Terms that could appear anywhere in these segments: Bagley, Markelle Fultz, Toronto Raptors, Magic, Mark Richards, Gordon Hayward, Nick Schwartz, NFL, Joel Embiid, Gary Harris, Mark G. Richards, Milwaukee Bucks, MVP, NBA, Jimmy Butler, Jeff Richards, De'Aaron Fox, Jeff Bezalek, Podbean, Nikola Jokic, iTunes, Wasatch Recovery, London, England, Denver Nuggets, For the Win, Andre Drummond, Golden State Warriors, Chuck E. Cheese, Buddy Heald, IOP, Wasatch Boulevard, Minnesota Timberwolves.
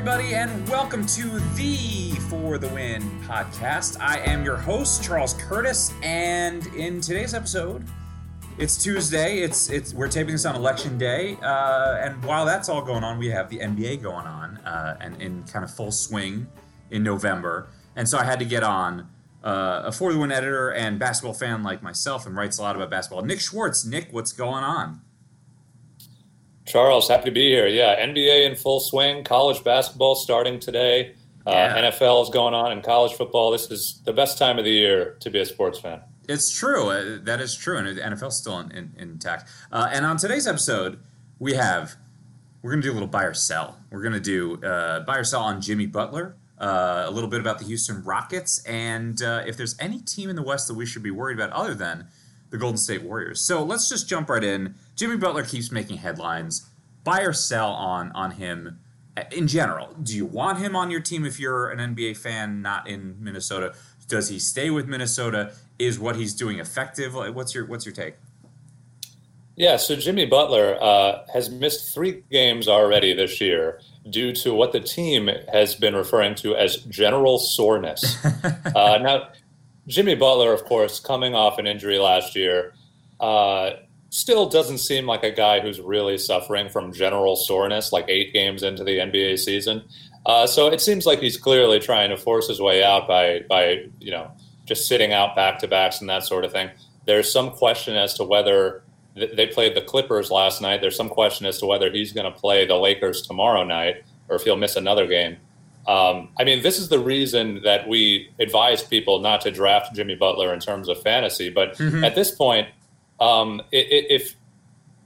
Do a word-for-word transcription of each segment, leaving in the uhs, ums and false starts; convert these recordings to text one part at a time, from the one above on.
everybody, and welcome to the For the Win podcast. I am your host, Charles Curtis, and in today's episode, it's Tuesday. It's it's we're taping this on Election Day, uh, and while that's all going on, we have the N B A going on uh, and in kind of full swing in November. And so I had to get on uh, a For the Win editor and basketball fan like myself, and writes a lot about basketball. Nick Schwartz. Nick, what's going on? Charles, happy to be here. Yeah, N B A in full swing, college basketball starting today, uh, yeah. N F L is going on, and college football. This is the best time of the year to be a sports fan. It's true. Uh, that is true, and the N F L is still in, in, intact. Uh, and on today's episode, we have, we're going to do a little buy or sell. We're going to do uh, buy or sell on Jimmy Butler, uh, a little bit about the Houston Rockets, and uh, if there's any team in the West that we should be worried about other than the Golden State Warriors. So let's just jump right in. Jimmy Butler keeps making headlines. Buy or sell on on him in general. Do you want him on your team if you're an N B A fan, not in Minnesota? Does he stay with Minnesota? Is what he's doing effective? What's your what's your take? Yeah, so Jimmy Butler uh, has missed three games already this year due to what the team has been referring to as general soreness. uh, now. Jimmy Butler, of course, coming off an injury last year, uh, still doesn't seem like a guy who's really suffering from general soreness, like eight games into the N B A season. Uh, so it seems like he's clearly trying to force his way out by, by you know, just sitting out back-to-backs and that sort of thing. There's some question as to whether th- they played the Clippers last night. There's some question as to whether he's going to play the Lakers tomorrow night or if he'll miss another game. Um, I mean, this is the reason that we advise people not to draft Jimmy Butler in terms of fantasy. But mm-hmm. at this point, um, if,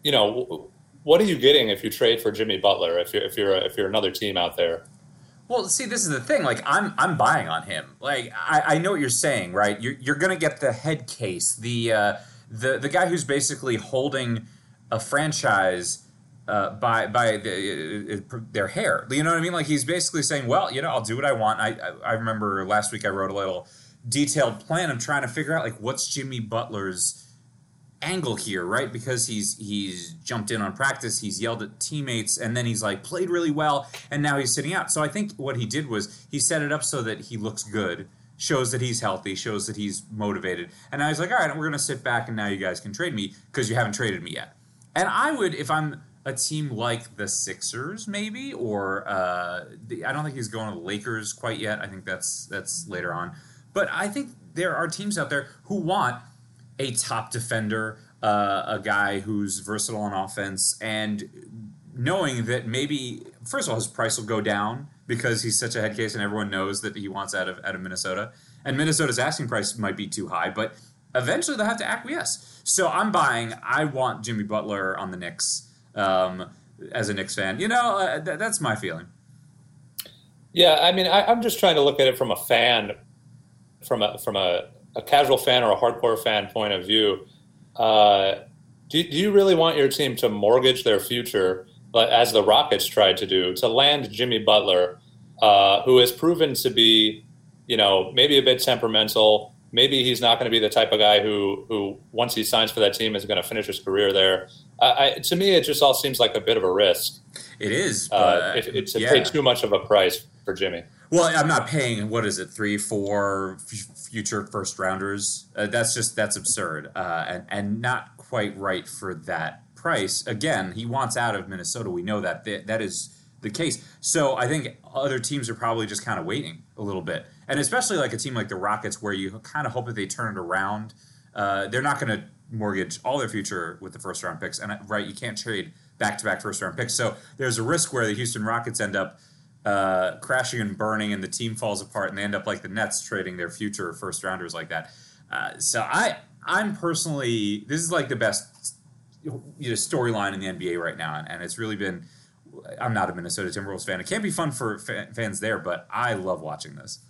you know, what are you getting if you trade for Jimmy Butler, if you're, if you're, if you're another team out there? Well, see, this is the thing. Like, I'm I'm buying on him. Like, I, I know what you're saying, right? You're, you're going to get the head case, the, uh, the, the guy who's basically holding a franchise Uh, by by the, uh, their hair. You know what I mean? Like, he's basically saying, well, you know, I'll do what I want. I, I I remember last week I wrote a little detailed plan. I'm trying to figure out, like, what's Jimmy Butler's angle here, right? Because he's he's jumped in on practice, he's yelled at teammates, and then he's, like, played really well, and now he's sitting out. So I think what he did was he set it up so that he looks good, shows that he's healthy, shows that he's motivated. And now he's like, all right, we're going to sit back, and now you guys can trade me because you haven't traded me yet. And I would, if I'm a team like the Sixers, maybe, or uh, the, I don't think he's going to the Lakers quite yet. I think that's that's later on. But I think there are teams out there who want a top defender, uh, a guy who's versatile on offense, and knowing that maybe, first of all, his price will go down because he's such a head case, and everyone knows that he wants out of out of Minnesota. And Minnesota's asking price might be too high, but eventually they'll have to acquiesce. So I'm buying. I want Jimmy Butler on the Knicks. Um, as a Knicks fan, you know, uh, th- that's my feeling. Yeah, I mean, I, I'm just trying to look at it from a fan, from a from a, a casual fan or a hardcore fan point of view. Uh, do, do you really want your team to mortgage their future, as the Rockets tried to do, to land Jimmy Butler, uh, who has proven to be, you know, maybe a bit temperamental? Maybe he's not going to be the type of guy who, who once he signs for that team, is going to finish his career there. Uh, I, to me, it just all seems like a bit of a risk. It is. Uh, if, if to yeah. pay too much of a price for Jimmy. Well, I'm not paying, what is it, three, four f- future first-rounders? Uh, that's just, that's absurd uh, and, and not quite right for that price. Again, he wants out of Minnesota. We know that. Th- that is the case. So I think other teams are probably just kind of waiting a little bit. And especially like a team like the Rockets, where you kind of hope that they turn it around. Uh, they're not going to mortgage all their future with the first-round picks. And, right, you can't trade back-to-back first-round picks. So there's a risk where the Houston Rockets end up uh, crashing and burning and the team falls apart and they end up like the Nets, trading their future first-rounders like that. Uh, so I, I'm personally – this is like the best, you know, storyline in the N B A right now, and, and it's really been – I'm not a Minnesota Timberwolves fan. It can't be fun for fa- fans there, but I love watching this.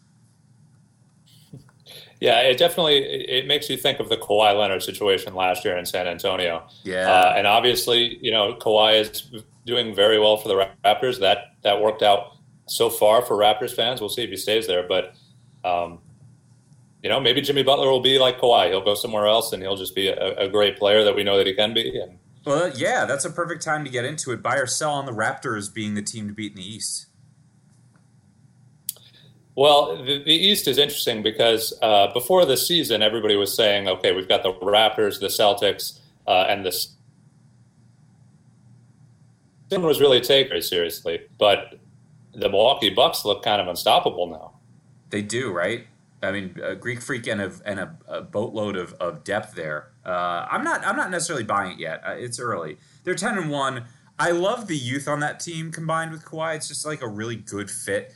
Yeah, it definitely it makes you think of the Kawhi Leonard situation last year in San Antonio. Yeah, uh, and obviously, you know, Kawhi is doing very well for the Raptors. That that worked out so far for Raptors fans. We'll see if he stays there, but um, you know, maybe Jimmy Butler will be like Kawhi. He'll go somewhere else, and he'll just be a, a great player that we know that he can be. And well, yeah, that's a perfect time to get into it. Buy or sell on the Raptors being the team to beat in the East. Well, the, the East is interesting because uh, before the season, everybody was saying, okay, we've got the Raptors, the Celtics, uh, and the no one was really taken very seriously, but the Milwaukee Bucks look kind of unstoppable now. They do, right? I mean, a Greek Freak and a and a, a boatload of, of depth there. Uh, I'm not I'm not necessarily buying it yet. It's early. They're ten and one. I love the youth on that team combined with Kawhi. It's just like a really good fit.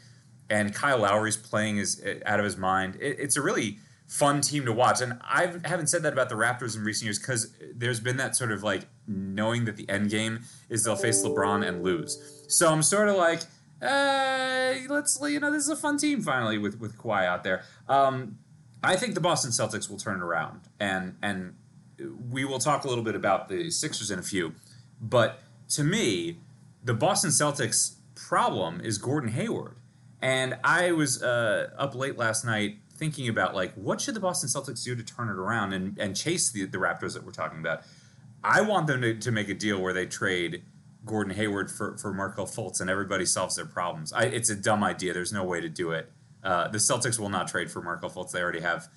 And Kyle Lowry's playing is out of his mind. It, it's a really fun team to watch. And I haven't said that about the Raptors in recent years because there's been that sort of like knowing that the end game is they'll face LeBron and lose. So I'm sort of like, uh, let's, you know, this is a fun team finally with, with Kawhi out there. Um, I think the Boston Celtics will turn it around. And, and we will talk a little bit about the Sixers in a few. But to me, the Boston Celtics problem is Gordon Hayward. And I was uh, up late last night thinking about, like, what should the Boston Celtics do to turn it around and, and chase the, the Raptors that we're talking about? I want them to, to make a deal where they trade Gordon Hayward for, for Markelle Fultz and everybody solves their problems. I, it's a dumb idea. There's no way to do it. Uh, the Celtics will not trade for Markelle Fultz. They already have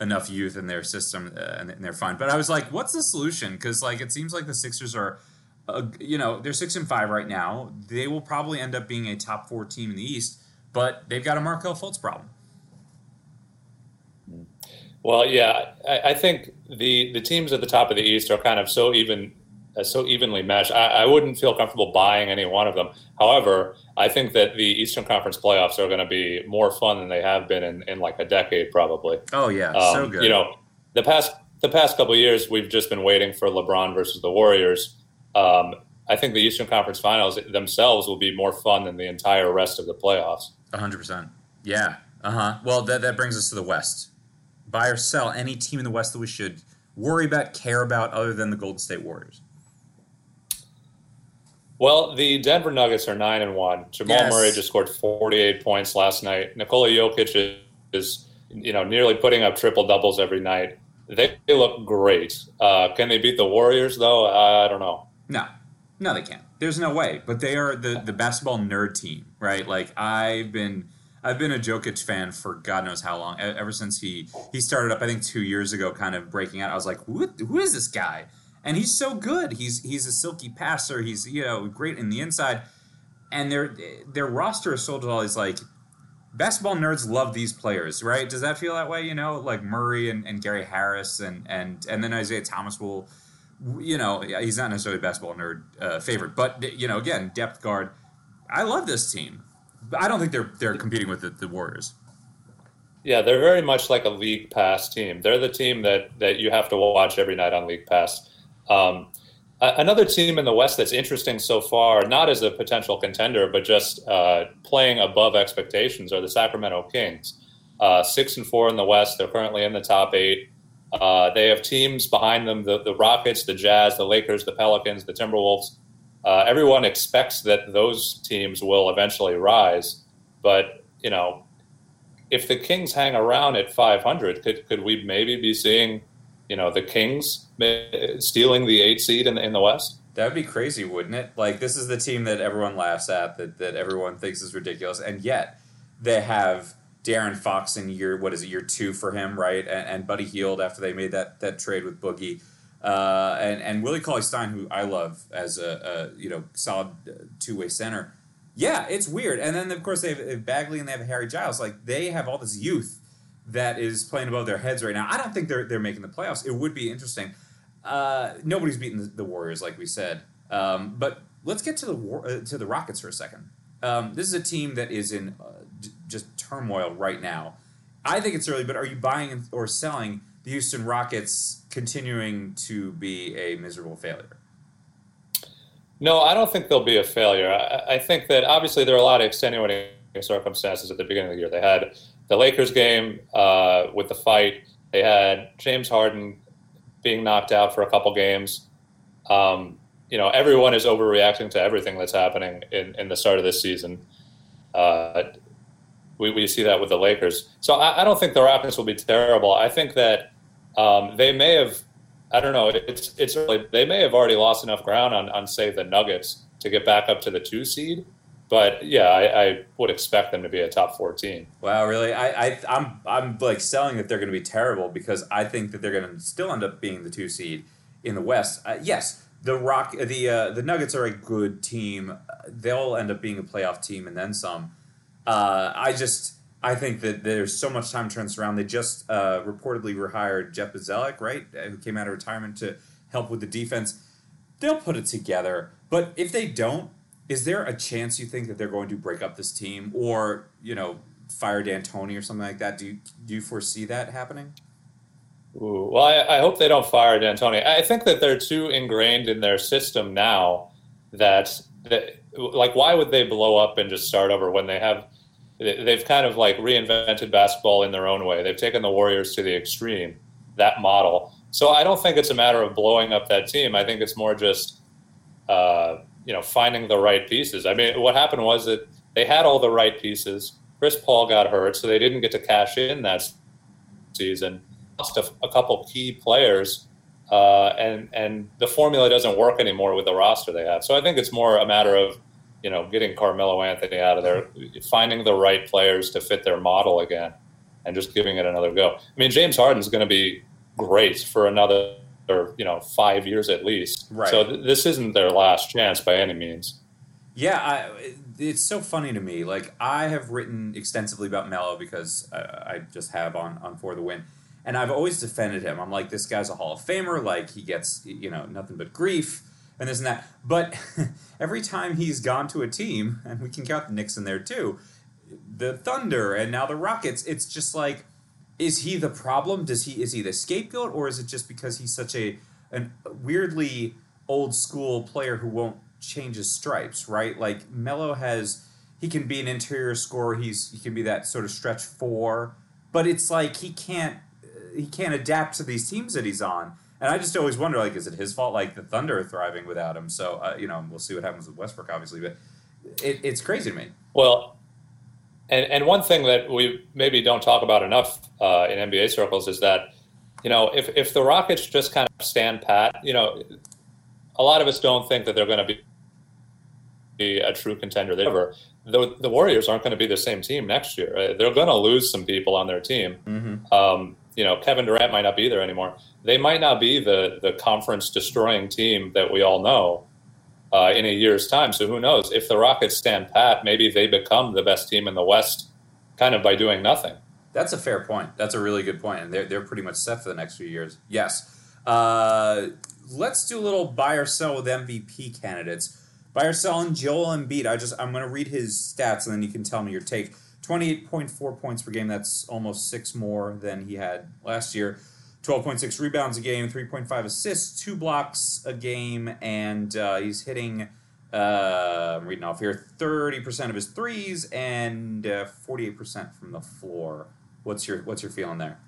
enough youth in their system uh, and, and they're fine. But I was like, what's the solution? Because, like, it seems like the Sixers are – Uh, you know, they're six and five right now. They will probably end up being a top four team in the East, but they've got a Markelle Fultz problem. Well, yeah, I, I think the, the teams at the top of the East are kind of so even, uh, so evenly matched. I, I wouldn't feel comfortable buying any one of them. However, I think that the Eastern Conference playoffs are going to be more fun than they have been in, in like a decade, probably. Oh yeah, um, so good. You know, the past the past couple of years, we've just been waiting for LeBron versus the Warriors. Um, I think the Eastern Conference Finals themselves will be more fun than the entire rest of the playoffs. one hundred percent. Yeah. Uh-huh. Well, that, that brings us to the West. Buy or sell any team in the West that we should worry about, care about, other than the Golden State Warriors. Well, the Denver Nuggets are nine and one. Jamal yes. Murray just scored forty-eight points last night. Nikola Jokic is, you know, nearly putting up triple-doubles every night. They, they look great. Uh, can they beat the Warriors, though? I don't know. No, no, they can't. There's no way. But they are the, the basketball nerd team, right? Like I've been, I've been a Jokic fan for God knows how long. Ever since he he started up, I think two years ago, kind of breaking out. I was like, who, who is this guy? And he's so good. He's he's a silky passer. He's you know great in the inside. And their their roster is sold to all these like basketball nerds love these players, right? Does that feel that way? You know, like Murray and, and Gary Harris and and and then Isaiah Thomas will. You know, he's not necessarily a basketball nerd uh, favorite, but, you know, again, depth guard. I love this team. I don't think they're they're competing with the, the Warriors. Yeah, they're very much like a League Pass team. They're the team that, that you have to watch every night on League Pass. Um, another team in the West that's interesting so far, not as a potential contender, but just uh, playing above expectations are the Sacramento Kings. Uh, six and four in the West. They're currently in the top eight. Uh, they have teams behind them, the, the Rockets, the Jazz, the Lakers, the Pelicans, the Timberwolves. Uh, everyone expects that those teams will eventually rise. But, you know, if the Kings hang around at five hundred, could could we maybe be seeing, you know, the Kings stealing the eight seed in, in the West? That would be crazy, wouldn't it? Like, this is the team that everyone laughs at, that, that everyone thinks is ridiculous. And yet they have De'Aaron Fox in year, what is it, year two for him, right? And, and Buddy Heald after they made that that trade with Boogie. Uh, and, and Willie Cauley-Stein, who I love as a, a you know solid two-way center. Yeah, it's weird. And then, of course, they have Bagley and they have Harry Giles. Like, they have all this youth that is playing above their heads right now. I don't think they're they're making the playoffs. It would be interesting. Uh, nobody's beating the Warriors, like we said. Um, but let's get to the war, uh, to the Rockets for a second. Um, this is a team that is in uh, d- just turmoil right now. I think it's early, but are you buying or selling the Houston Rockets continuing to be a miserable failure? No, I don't think they'll be a failure. I, I think that obviously there are a lot of extenuating circumstances at the beginning of the year. They had the Lakers game uh, with the fight. They had James Harden being knocked out for a couple games. Um You know, everyone is overreacting to everything that's happening in, in the start of this season. Uh, we, we see that with the Lakers. So I, I don't think the Rockets will be terrible. I think that um, they may have, I don't know, it's it's early. They may have already lost enough ground on, on, say, the Nuggets to get back up to the two seed. But yeah, I, I would expect them to be a top four team. Wow, really? I, I, I'm, I'm like selling that they're going to be terrible because I think that they're going to still end up being the two seed in the West. Uh, yes, the Rock, the uh, the Nuggets are a good team. They'll end up being a playoff team and then some. Uh, I just, I think that there's so much time turns around. They just uh, reportedly rehired Jeff Bezalek, right, who came out of retirement to help with the defense. They'll put it together, but if they don't, is there a chance you think that they're going to break up this team or, you know, fire D'Antoni or something like that? Do you, do you foresee that happening? Ooh, well, I, I hope they don't fire D'Antoni. I think that they're too ingrained in their system now that, that, like, why would they blow up and just start over when they have – they've kind of, like, reinvented basketball in their own way. They've taken the Warriors to the extreme, that model. So I don't think it's a matter of blowing up that team. I think it's more just uh, – you know, finding the right pieces. I mean, what happened was that they had all the right pieces. Chris Paul got hurt, so they didn't get to cash in that season. Lost a, a couple key players, uh, and and the formula doesn't work anymore with the roster they have. So I think it's more a matter of, you know, getting Carmelo Anthony out of there, finding the right players to fit their model again, and just giving it another go. I mean, James Harden's going to be great for another, or, you know, five years at least. Right. So th- this isn't their last chance by any means. Yeah, I, it's so funny to me. Like, I have written extensively about Melo because I, I just have on, on For the Win. And I've always defended him. I'm like, this guy's a Hall of Famer. Like, he gets, you know, nothing but grief and this and that. But every time he's gone to a team, and we can count the Knicks in there too, the Thunder and now the Rockets, it's just like, is he the problem? Does he is he the scapegoat, or is it just because he's such a an weirdly old school player who won't change his stripes, right? Like Melo has, he can be an interior scorer. He's he can be that sort of stretch four, but it's like he can't he can't adapt to these teams that he's on. And I just always wonder, like, is it his fault? Like the Thunder are thriving without him, so uh, you know we'll see what happens with Westbrook, obviously, but it, it's crazy to me. Well. And and one thing that we maybe don't talk about enough uh, in N B A circles is that, you know, if, if the Rockets just kind of stand pat, you know, a lot of us don't think that they're going to be, be a true contender. Ever. The, the Warriors aren't going to be the same team next year. Right? They're going to lose some people on their team. Mm-hmm. Um, you know, Kevin Durant might not be there anymore. They might not be the, the conference-destroying team that we all know. Uh, in a year's time. So who knows? If the Rockets stand pat, maybe they become the best team in the West kind of by doing nothing. That's a fair point. That's a really good point. And they're, they're pretty much set for the next few years. Yes. Uh, let's do a little buy or sell with M V P candidates. Buy or sell on Joel Embiid. I just, I'm going to read his stats and then you can tell me your take. twenty-eight point four points per game. That's almost six more than he had last year. twelve point six rebounds a game, three point five assists, two blocks a game, and uh, he's hitting, uh, I'm reading off here, thirty percent of his threes and uh, forty-eight percent from the floor. What's your what's your feeling there?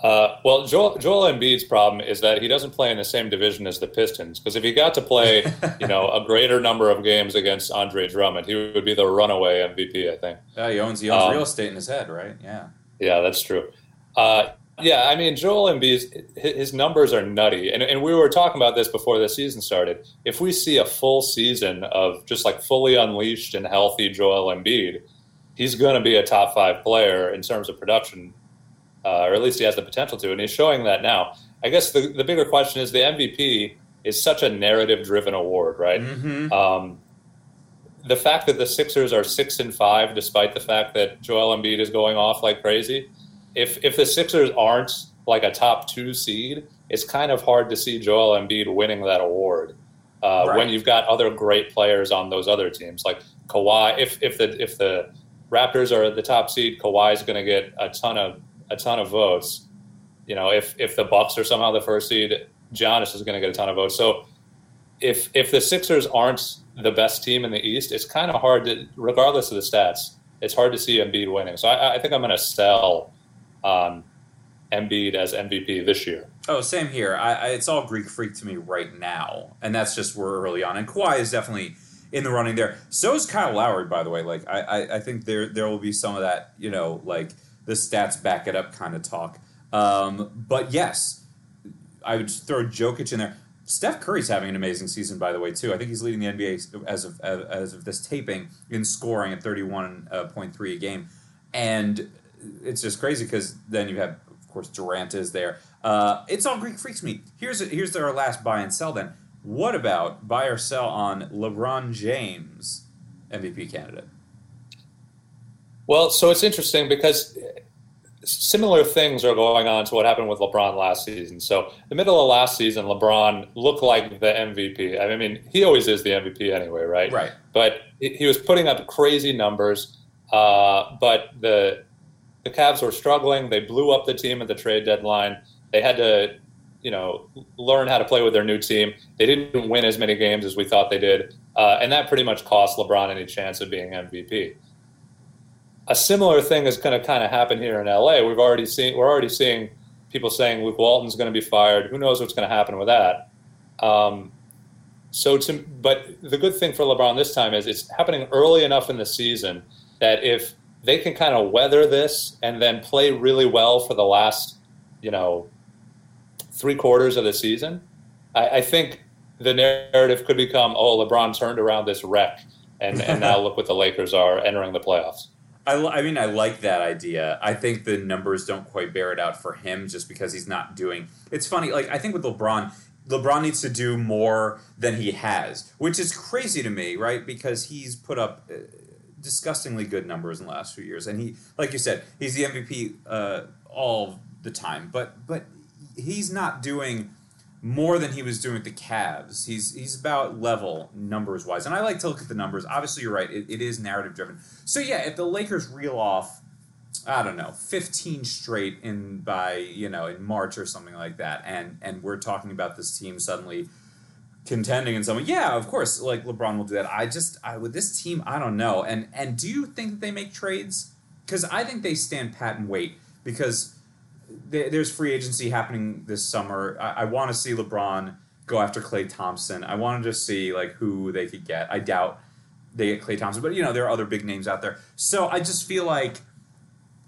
Uh, well, Joel, Joel Embiid's problem is that he doesn't play in the same division as the Pistons, because if he got to play you know, a greater number of games against Andre Drummond, he would be the runaway M V P, I think. Uh, he owns, he owns um, real estate in his head, right? Yeah, yeah, that's true. Uh Yeah, I mean, Joel Embiid's, his numbers are nutty. And and we were talking about this before the season started. If we see a full season of just like fully unleashed and healthy Joel Embiid, he's going to be a top five player in terms of production, uh, or at least he has the potential to. And he's showing that now. I guess the, the bigger question is the M V P is such a narrative-driven award, right? Mm-hmm. Um, the fact that the Sixers are six and five, despite the fact that Joel Embiid is going off like crazy, If if the Sixers aren't like a top two seed, it's kind of hard to see Joel Embiid winning that award uh, right. when you've got other great players on those other teams. Like Kawhi, if if the if the Raptors are the top seed, Kawhi's going to get a ton of a ton of votes. You know, if if the Bucks are somehow the first seed, Giannis is going to get a ton of votes. So if if the Sixers aren't the best team in the East, it's kind of hard to, regardless of the stats, it's hard to see Embiid winning. So I, I think I'm going to sell Um, Embiid as M V P this year. Oh, same here. I, I, it's all Greek freak to me right now, and that's just we're early on. And Kawhi is definitely in the running there. So is Kyle Lowry, by the way. Like I, I, I think there there will be some of that, you know, like the stats back it up kind of talk. Um, but yes, I would throw Jokic in there. Steph Curry's having an amazing season, by the way, too. I think he's leading the N B A as of as of this taping in scoring at thirty-one point three a game. And it's just crazy because then you have, of course, Durant is there. Uh, it's on Greek Freaks Meet. Here's a, here's our last buy and sell then. What about buy or sell on LeBron James, M V P candidate? Well, so it's interesting because similar things are going on to what happened with LeBron last season. So the middle of last season, LeBron looked like the M V P. I mean, he always is the M V P anyway, right? Right. But he was putting up crazy numbers. Uh, but the the Cavs were struggling. They blew up the team at the trade deadline. They had to, you know, learn how to play with their new team. They didn't win as many games as we thought they did. Uh, and that pretty much cost LeBron any chance of being M V P. A similar thing is going to kind of happen here in L A. We've already seen we're already seeing people saying Luke Walton's going to be fired. Who knows what's going to happen with that? Um, so, to, but the good thing for LeBron this time is it's happening early enough in the season that if they can kind of weather this and then play really well for the last, you know, three quarters of the season, I, I think the narrative could become, oh, LeBron turned around this wreck, and and now look what the Lakers are entering the playoffs. I, I mean, I like that idea. I think the numbers don't quite bear it out for him just because he's not doing... It's funny, like, I think with LeBron, LeBron needs to do more than he has, which is crazy to me, right? Because he's put up uh, disgustingly good numbers in the last few years. And he, like you said, he's the M V P uh, all the time. But but he's not doing more than he was doing with the Cavs. He's he's about level numbers-wise. And I like to look at the numbers. Obviously, you're right. It, it is narrative-driven. So, yeah, if the Lakers reel off, I don't know, fifteen straight in by, you know, in March or something like that, and, and we're talking about this team suddenly contending and something, yeah, of course, like, LeBron will do that. I just, I with this team, I don't know. And, and do you think that they make trades? Because I think they stand pat and wait because there's free agency happening this summer. I, I want to see LeBron go after Klay Thompson. I wanted to see like who they could get. I doubt they get Klay Thompson, but you know there are other big names out there. So I just feel like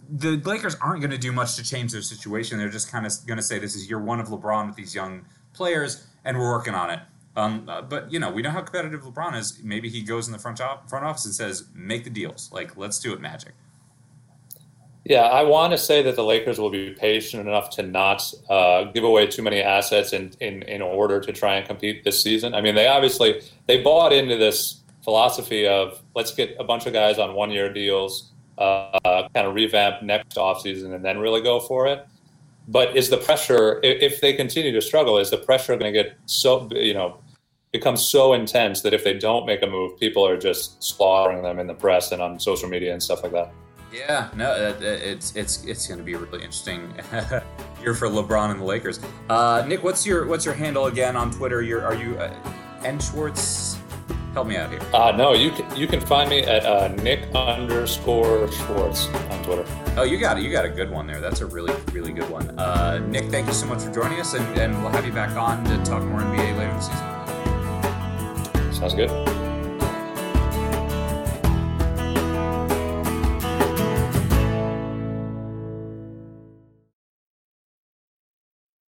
the Lakers aren't going to do much to change their situation. They're just kind of going to say this is year one of LeBron with these young players, and we're working on it. Um, but you know we know how competitive LeBron is. Maybe he goes in the front job, front office and says, "Make the deals. Like let's do it, Magic." Yeah, I want to say that the Lakers will be patient enough to not uh, give away too many assets in, in, in order to try and compete this season. I mean, they obviously they bought into this philosophy of let's get a bunch of guys on one-year deals, uh, kind of revamp next offseason and then really go for it. But is the pressure, if they continue to struggle, is the pressure going to get so, you know, become so intense that if they don't make a move, people are just slaughtering them in the press and on social media and stuff like that? Yeah, no, it's it's it's going to be a really interesting year for LeBron and the Lakers. Uh, Nick, what's your what's your handle again on Twitter? You're, are you uh, N Schwartz? Help me out here. Uh, no, you can, you can find me at uh, Nick underscore Schwartz on Twitter. Oh, you got it. You got a good one there. That's a really really good one. Uh, Nick, thank you so much for joining us, and, and we'll have you back on to talk more N B A later this season. Sounds good.